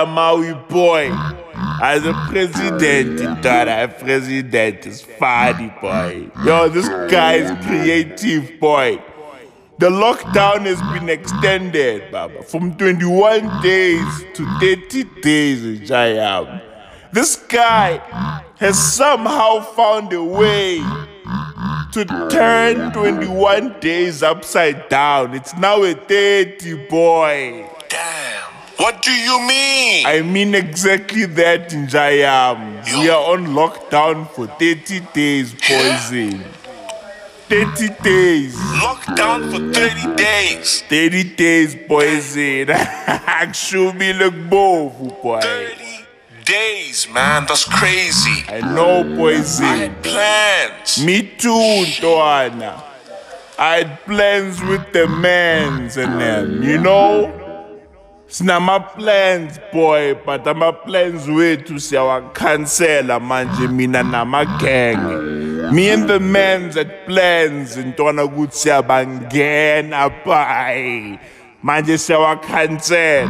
Maui Boy. As a president, thought a president is funny, boy. Yo, this guy is creative, boy. The lockdown has been extended, Baba, from 21 days to 30 days, which I am. This guy has somehow found a way to turn 21 days upside down. It's now a 30, boy. Damn. What do you mean? I mean exactly that, Njayam. We are on lockdown for 30 days, poison. 30 days. Lockdown for 30 days. 30 days, poison. Actually, look both, boy. 30 days, man, that's crazy. I know, Poise. I had plans. Me too, Ntoana. I had plans with the mans and them, you know? It's not my plans, boy, but I'm a plans way to see our cancela, manje, mina, na my gang. Me and the mans had plans, and Ntoana would see a bangena, bye. Manje sewa cancel.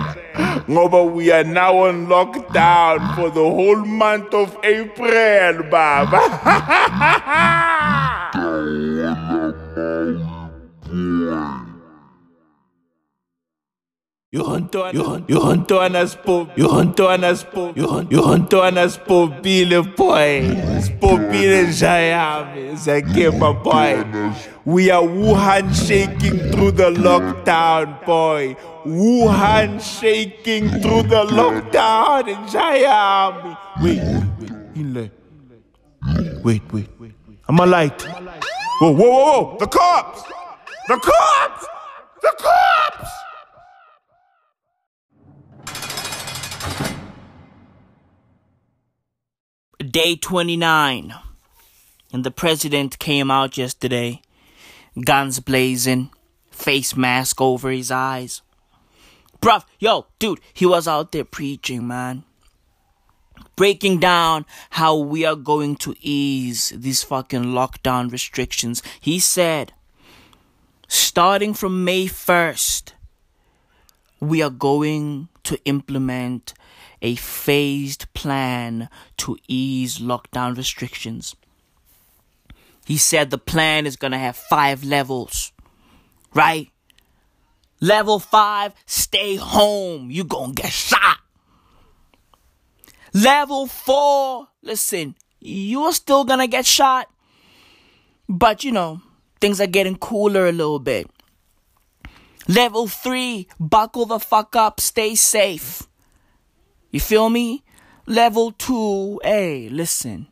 Ngoba we are now on lockdown for the whole month of April, Baba. You hunt on us, boy. We are Wuhan shaking through the lockdown, boy. Wuhan shaking through the lockdown in Jayam. Wait. I'm a light. Whoa. The cops! Day 29. And the president came out yesterday. Guns blazing, face mask over his eyes. Bruv, yo, dude, he was out there preaching, man. Breaking down how we are going to ease these fucking lockdown restrictions. He said, starting from May 1st, we are going to implement a phased plan to ease lockdown restrictions. He said the plan is going to have 5 levels, right? Level 5, stay home. You going to get shot. Level 4, listen, you're still going to get shot. But, you know, things are getting cooler a little bit. Level 3, buckle the fuck up, stay safe. You feel me? Level 2, hey, listen.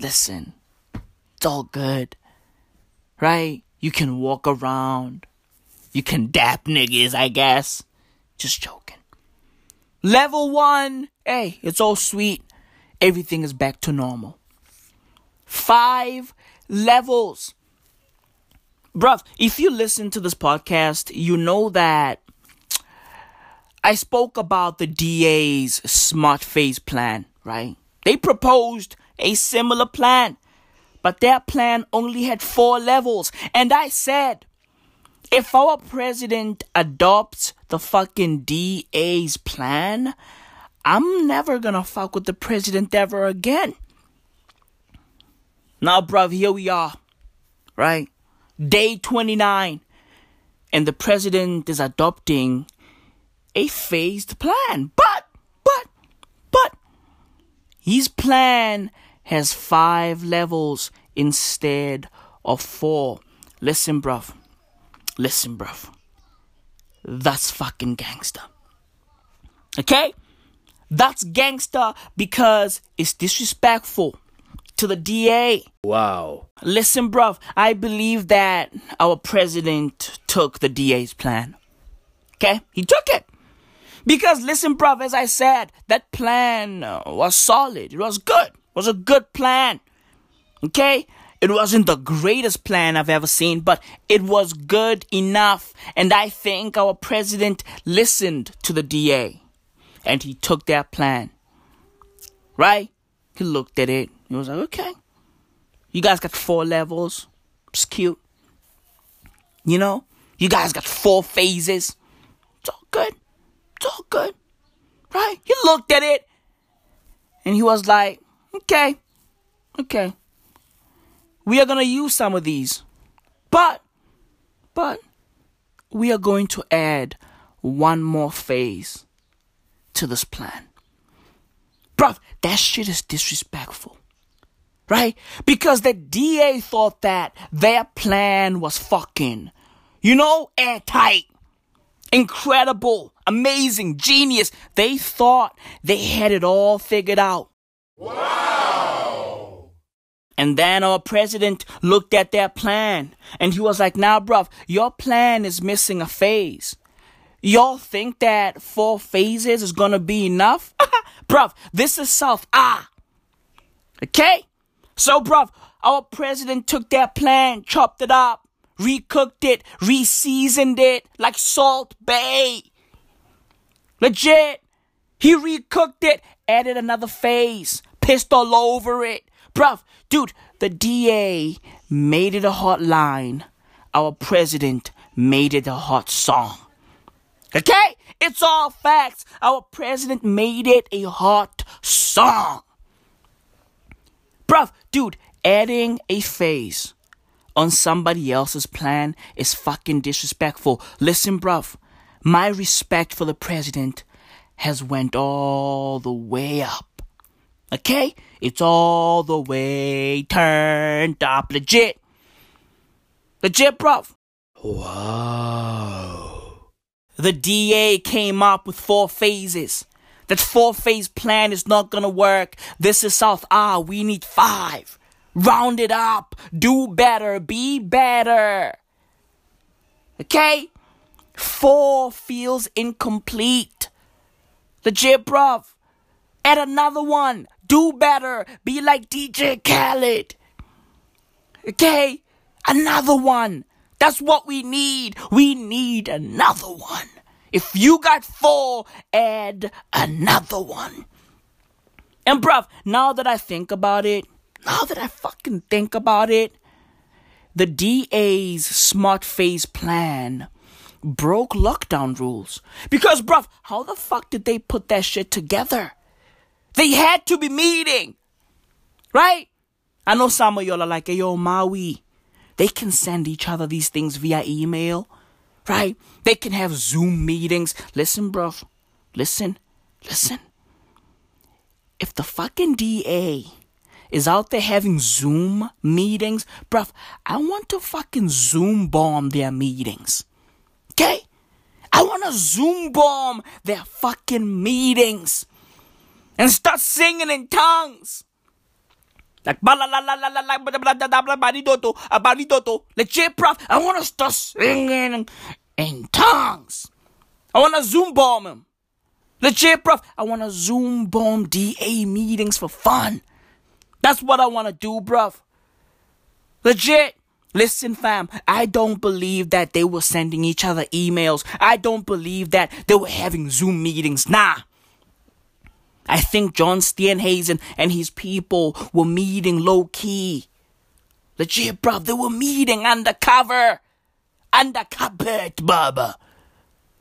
It's all good, right? You can walk around. You can dap niggas, I guess. Just joking. Level 1, hey, it's all sweet. Everything is back to normal. 5 levels. Bruv, if you listen to this podcast, you know that I spoke about the DA's smart phase plan, right? They proposed a similar plan. But their plan only had 4 levels. And I said, if our president adopts the fucking DA's plan, I'm never gonna fuck with the president ever again. Now, bruv, here we are. Right? Day 29. And the president is adopting a phased plan. But, his plan has 5 levels instead of 4. Listen, bruv. That's fucking gangster. Okay? That's gangster because it's disrespectful to the DA. Wow. Listen, bruv. I believe that our president took the DA's plan. Okay? He took it. Because, listen, bruv, as I said, that plan was solid. It was good. Was a good plan, okay? It wasn't the greatest plan I've ever seen, but it was good enough. And I think our president listened to the DA, and he took their plan. right? He looked at it. He was like, okay. You guys got 4 levels. It's cute. You know? You guys got 4 phases. It's all good. It's all good. Right? He looked at it. And he was like, okay. Okay. We are going to use some of these. But we are going to add 1 more phase to this plan. Bruv, that shit is disrespectful. Right? Because the DA thought that their plan was fucking, you know, airtight, incredible, amazing, genius. They thought they had it all figured out. Wow! And then our president looked at their plan and he was like, nah, bruv, your plan is missing a phase. Y'all think that 4 phases is gonna be enough? Bruv, this is South. Okay? So, bruv, our president took that plan, chopped it up, recooked it, reseasoned it like Salt Bay. Legit. He recooked it, added another phase, pissed all over it. Bruv, dude, the DA made it a hot line. Our president made it a hot song. Okay? It's all facts. Our president made it a hot song. Bruv, dude, adding a phase on somebody else's plan is fucking disrespectful. Listen, bruv, my respect for the president has went all the way up. Okay? It's all the way turned up. Legit. Legit, bruv. Wow. The DA came up with 4 phases. That 4-phase plan is not gonna work. This is South. We need 5. Round it up. Do better. Be better. Okay? 4 feels incomplete. Legit, bruv. Add another one. Do better. Be like DJ Khaled. Okay? Another one. That's what we need. We need another one. If you got 4, add another one. And bruv, now that I fucking think about it, the DA's smart phase plan broke lockdown rules. Because bruv, how the fuck did they put that shit together? They had to be meeting. Right? I know some of y'all are like, hey, yo, Maui. They can send each other these things via email, right? They can have Zoom meetings. Listen, bruv. Listen. If the fucking DA is out there having Zoom meetings, bruv, I want to fucking Zoom bomb their meetings. Okay? I want to Zoom bomb their fucking meetings and start singing in tongues. Like, legit, bruv. I want to start singing in tongues. I want to Zoom bomb him. Legit, bruv. I want to Zoom bomb DA meetings for fun. That's what I want to do, bruv. Legit. Listen, fam. I don't believe that they were sending each other emails. I don't believe that they were having Zoom meetings. Nah. I think John Steenhuisen and his people were meeting low-key. Legit, bruv, they were meeting undercover. Undercover, Baba.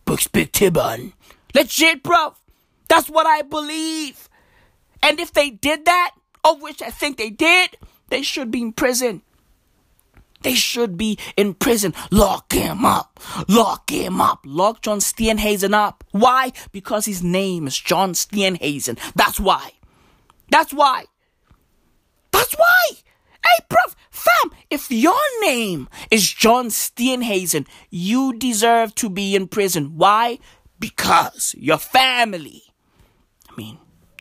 Legit, bruv. That's what I believe. And if they did that, of which I think they did, they should be in prison. They should be in prison. Lock him up. Lock him up. Lock John Steenhuisen up. Why? Because his name is John Steenhuisen. That's why. Hey, bruv, fam, if your name is John Steenhuisen, you deserve to be in prison. Why? Because your family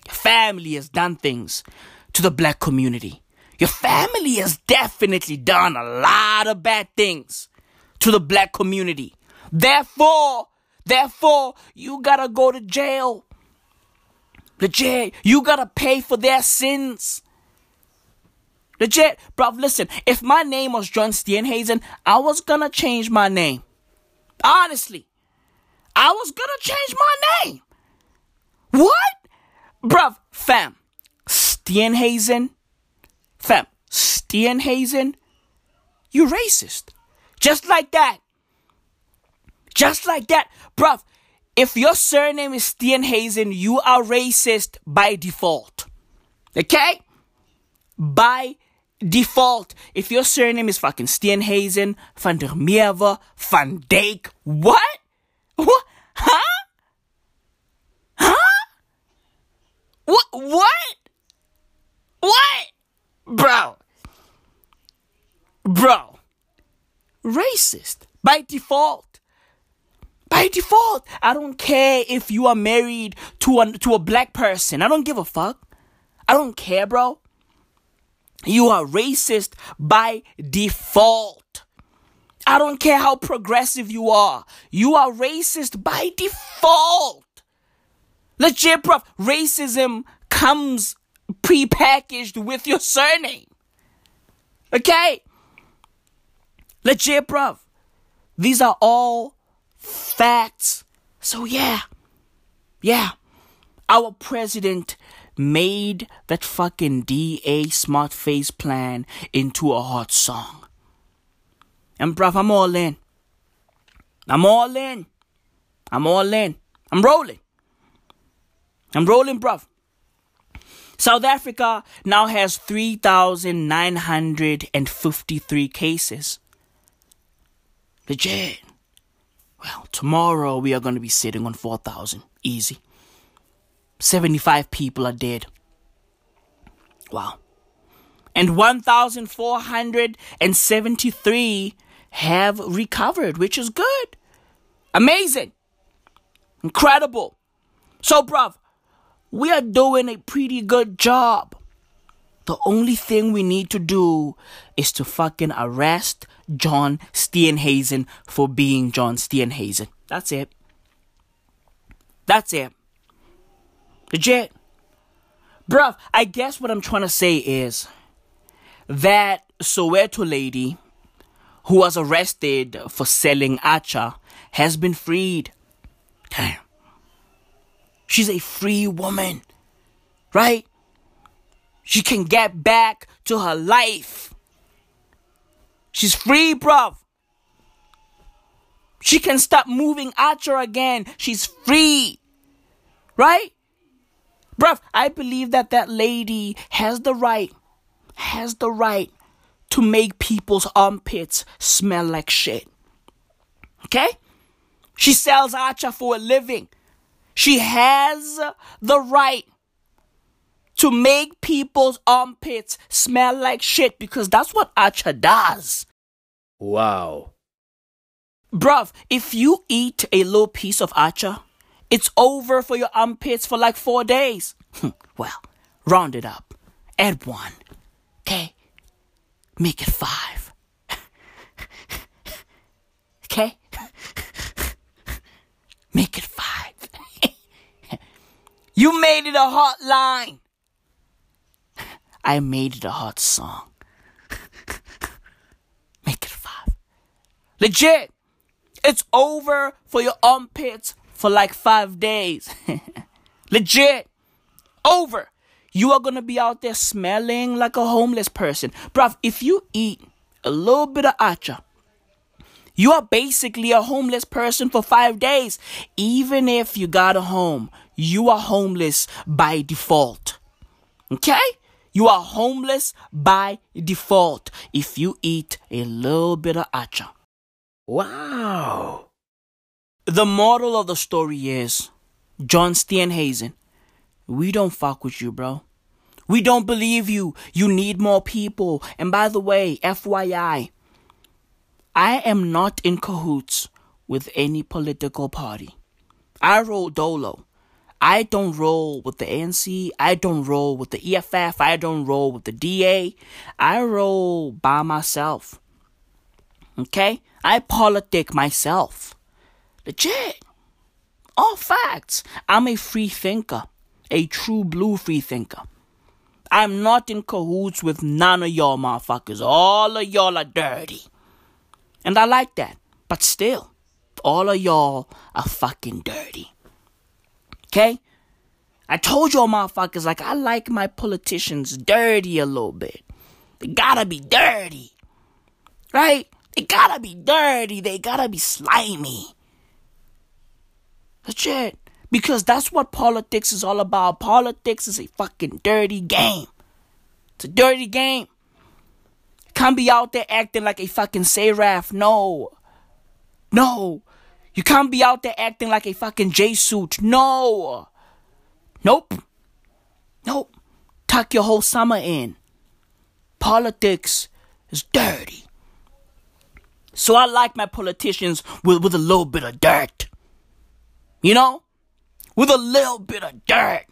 has done things to the black community. Your family has definitely done a lot of bad things to the black community. Therefore, you gotta go to jail. Legit, you gotta pay for their sins. Legit, bruv, listen, if my name was John Steenhuisen, I was gonna change my name. Honestly, I was gonna change my name. What? Bruv, fam. Steenhuisen, fam, Steenhuisen, you racist. Just like that. Just like that. Bruv, if your surname is Steenhuisen, you are racist by default. Okay? By default. If your surname is fucking Steenhuisen, Van der Merwe, Van Dijk, what? What? Huh? Huh? What? What? Bro. Bro. Racist. By default. By default. I don't care if you are married to a black person. I don't give a fuck. I don't care, bro. You are racist by default. I don't care how progressive you are. You are racist by default. Legit, bro. Racism comes prepackaged with your surname. Okay? Legit, bruv. These are all facts. So, yeah. Yeah. Our president made that fucking DA smart face plan into a hot song. And, bruv, I'm all in. I'm all in. I'm all in. I'm rolling. I'm rolling, bruv. South Africa now has 3,953 cases. Legit. Well, tomorrow we are going to be sitting on 4,000. Easy. 75 people are dead. Wow. And 1,473 have recovered, which is good. Amazing. Incredible. So, bruv, we are doing a pretty good job. The only thing we need to do is to fucking arrest John Steenhuisen for being John Steenhuisen. That's it. That's it. Legit. Bruv, I guess what I'm trying to say is that Soweto lady who was arrested for selling Acha has been freed. Damn. She's a free woman, right? She can get back to her life. She's free, bruv. She can stop moving Archer again. She's free, right? Bruv, I believe that lady has the right to make people's armpits smell like shit, okay? She sells Archer for a living. She has the right to make people's armpits smell like shit because that's what Acha does. Wow. Bruv, if you eat a little piece of Acha, it's over for your armpits for like 4 days. Well, round it up. Add one. Okay? Make it 5. Okay? Make it 5. You made it a hot line. I made it a hot song. Make it 5. Legit. It's over for your armpits for like 5 days. Legit. Over. You are going to be out there smelling like a homeless person. Bruv, if you eat a little bit of Acha, you are basically a homeless person for 5 days. Even if you got a home, you are homeless by default. Okay? You are homeless by default if you eat a little bit of Acha. Wow. The moral of the story is, John Steenhuisen, we don't fuck with you, bro. We don't believe you. You need more people. And by the way, FYI, I am not in cahoots with any political party. I roll dolo. I don't roll with the ANC. I don't roll with the EFF. I don't roll with the DA. I roll by myself. Okay? I politic myself. Legit. All facts. I'm a free thinker. A true blue free thinker. I'm not in cahoots with none of y'all motherfuckers. All of y'all are dirty. And I like that. But still, all of y'all are fucking dirty. Okay? I told y'all motherfuckers, like, I like my politicians dirty a little bit. They gotta be dirty. Right? They gotta be dirty. They gotta be slimy. That's it. Because that's what politics is all about. Politics is a fucking dirty game. It's a dirty game. Can't be out there acting like a fucking Seraph. No. No. You can't be out there acting like a fucking J-suit. No. Nope. Nope. Tuck your whole summer in. Politics is dirty. So I like my politicians with a little bit of dirt. You know? With a little bit of dirt.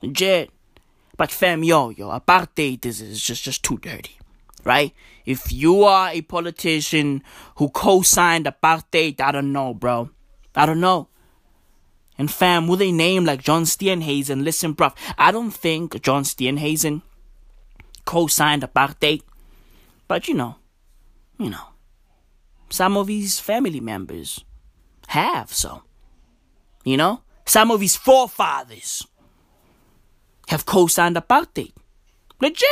Legit. But fam, yo, apartheid is just too dirty. Right? If you are a politician who co-signed apartheid, I don't know, bro. I don't know. And fam, with a name like John Steenhuisen, listen, bruv, I don't think John Steenhuisen co-signed apartheid. But you know, some of his family members have, so. You know, some of his forefathers have co-signed apartheid. Legit!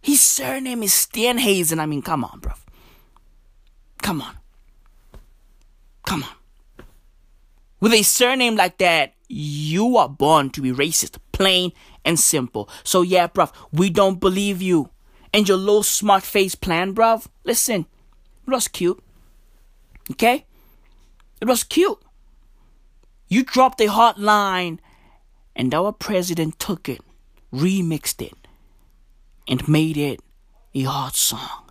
His surname is Steenhuisen. I mean, come on, bruv. Come on. With a surname like that, you are born to be racist. Plain and simple. So yeah, bruv, we don't believe you. And your little smart face plan, bruv. Listen, it was cute. Okay? It was cute. You dropped a hot line, and our president took it, remixed it, and made it a hot song.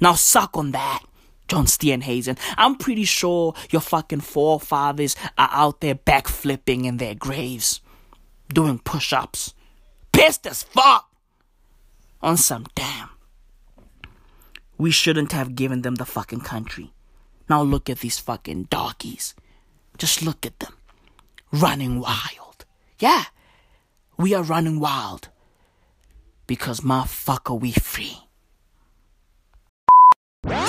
Now suck on that, John Steenhuisen. I'm pretty sure your fucking forefathers are out there backflipping in their graves, doing push-ups, pissed as fuck, on some damn. We shouldn't have given them the fucking country. Now look at these fucking doggies. Just look at them, running wild. Yeah, we are running wild. Because motherfucker, we free. My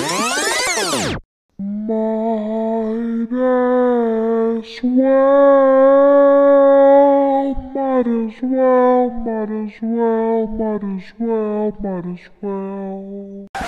best well, might as well.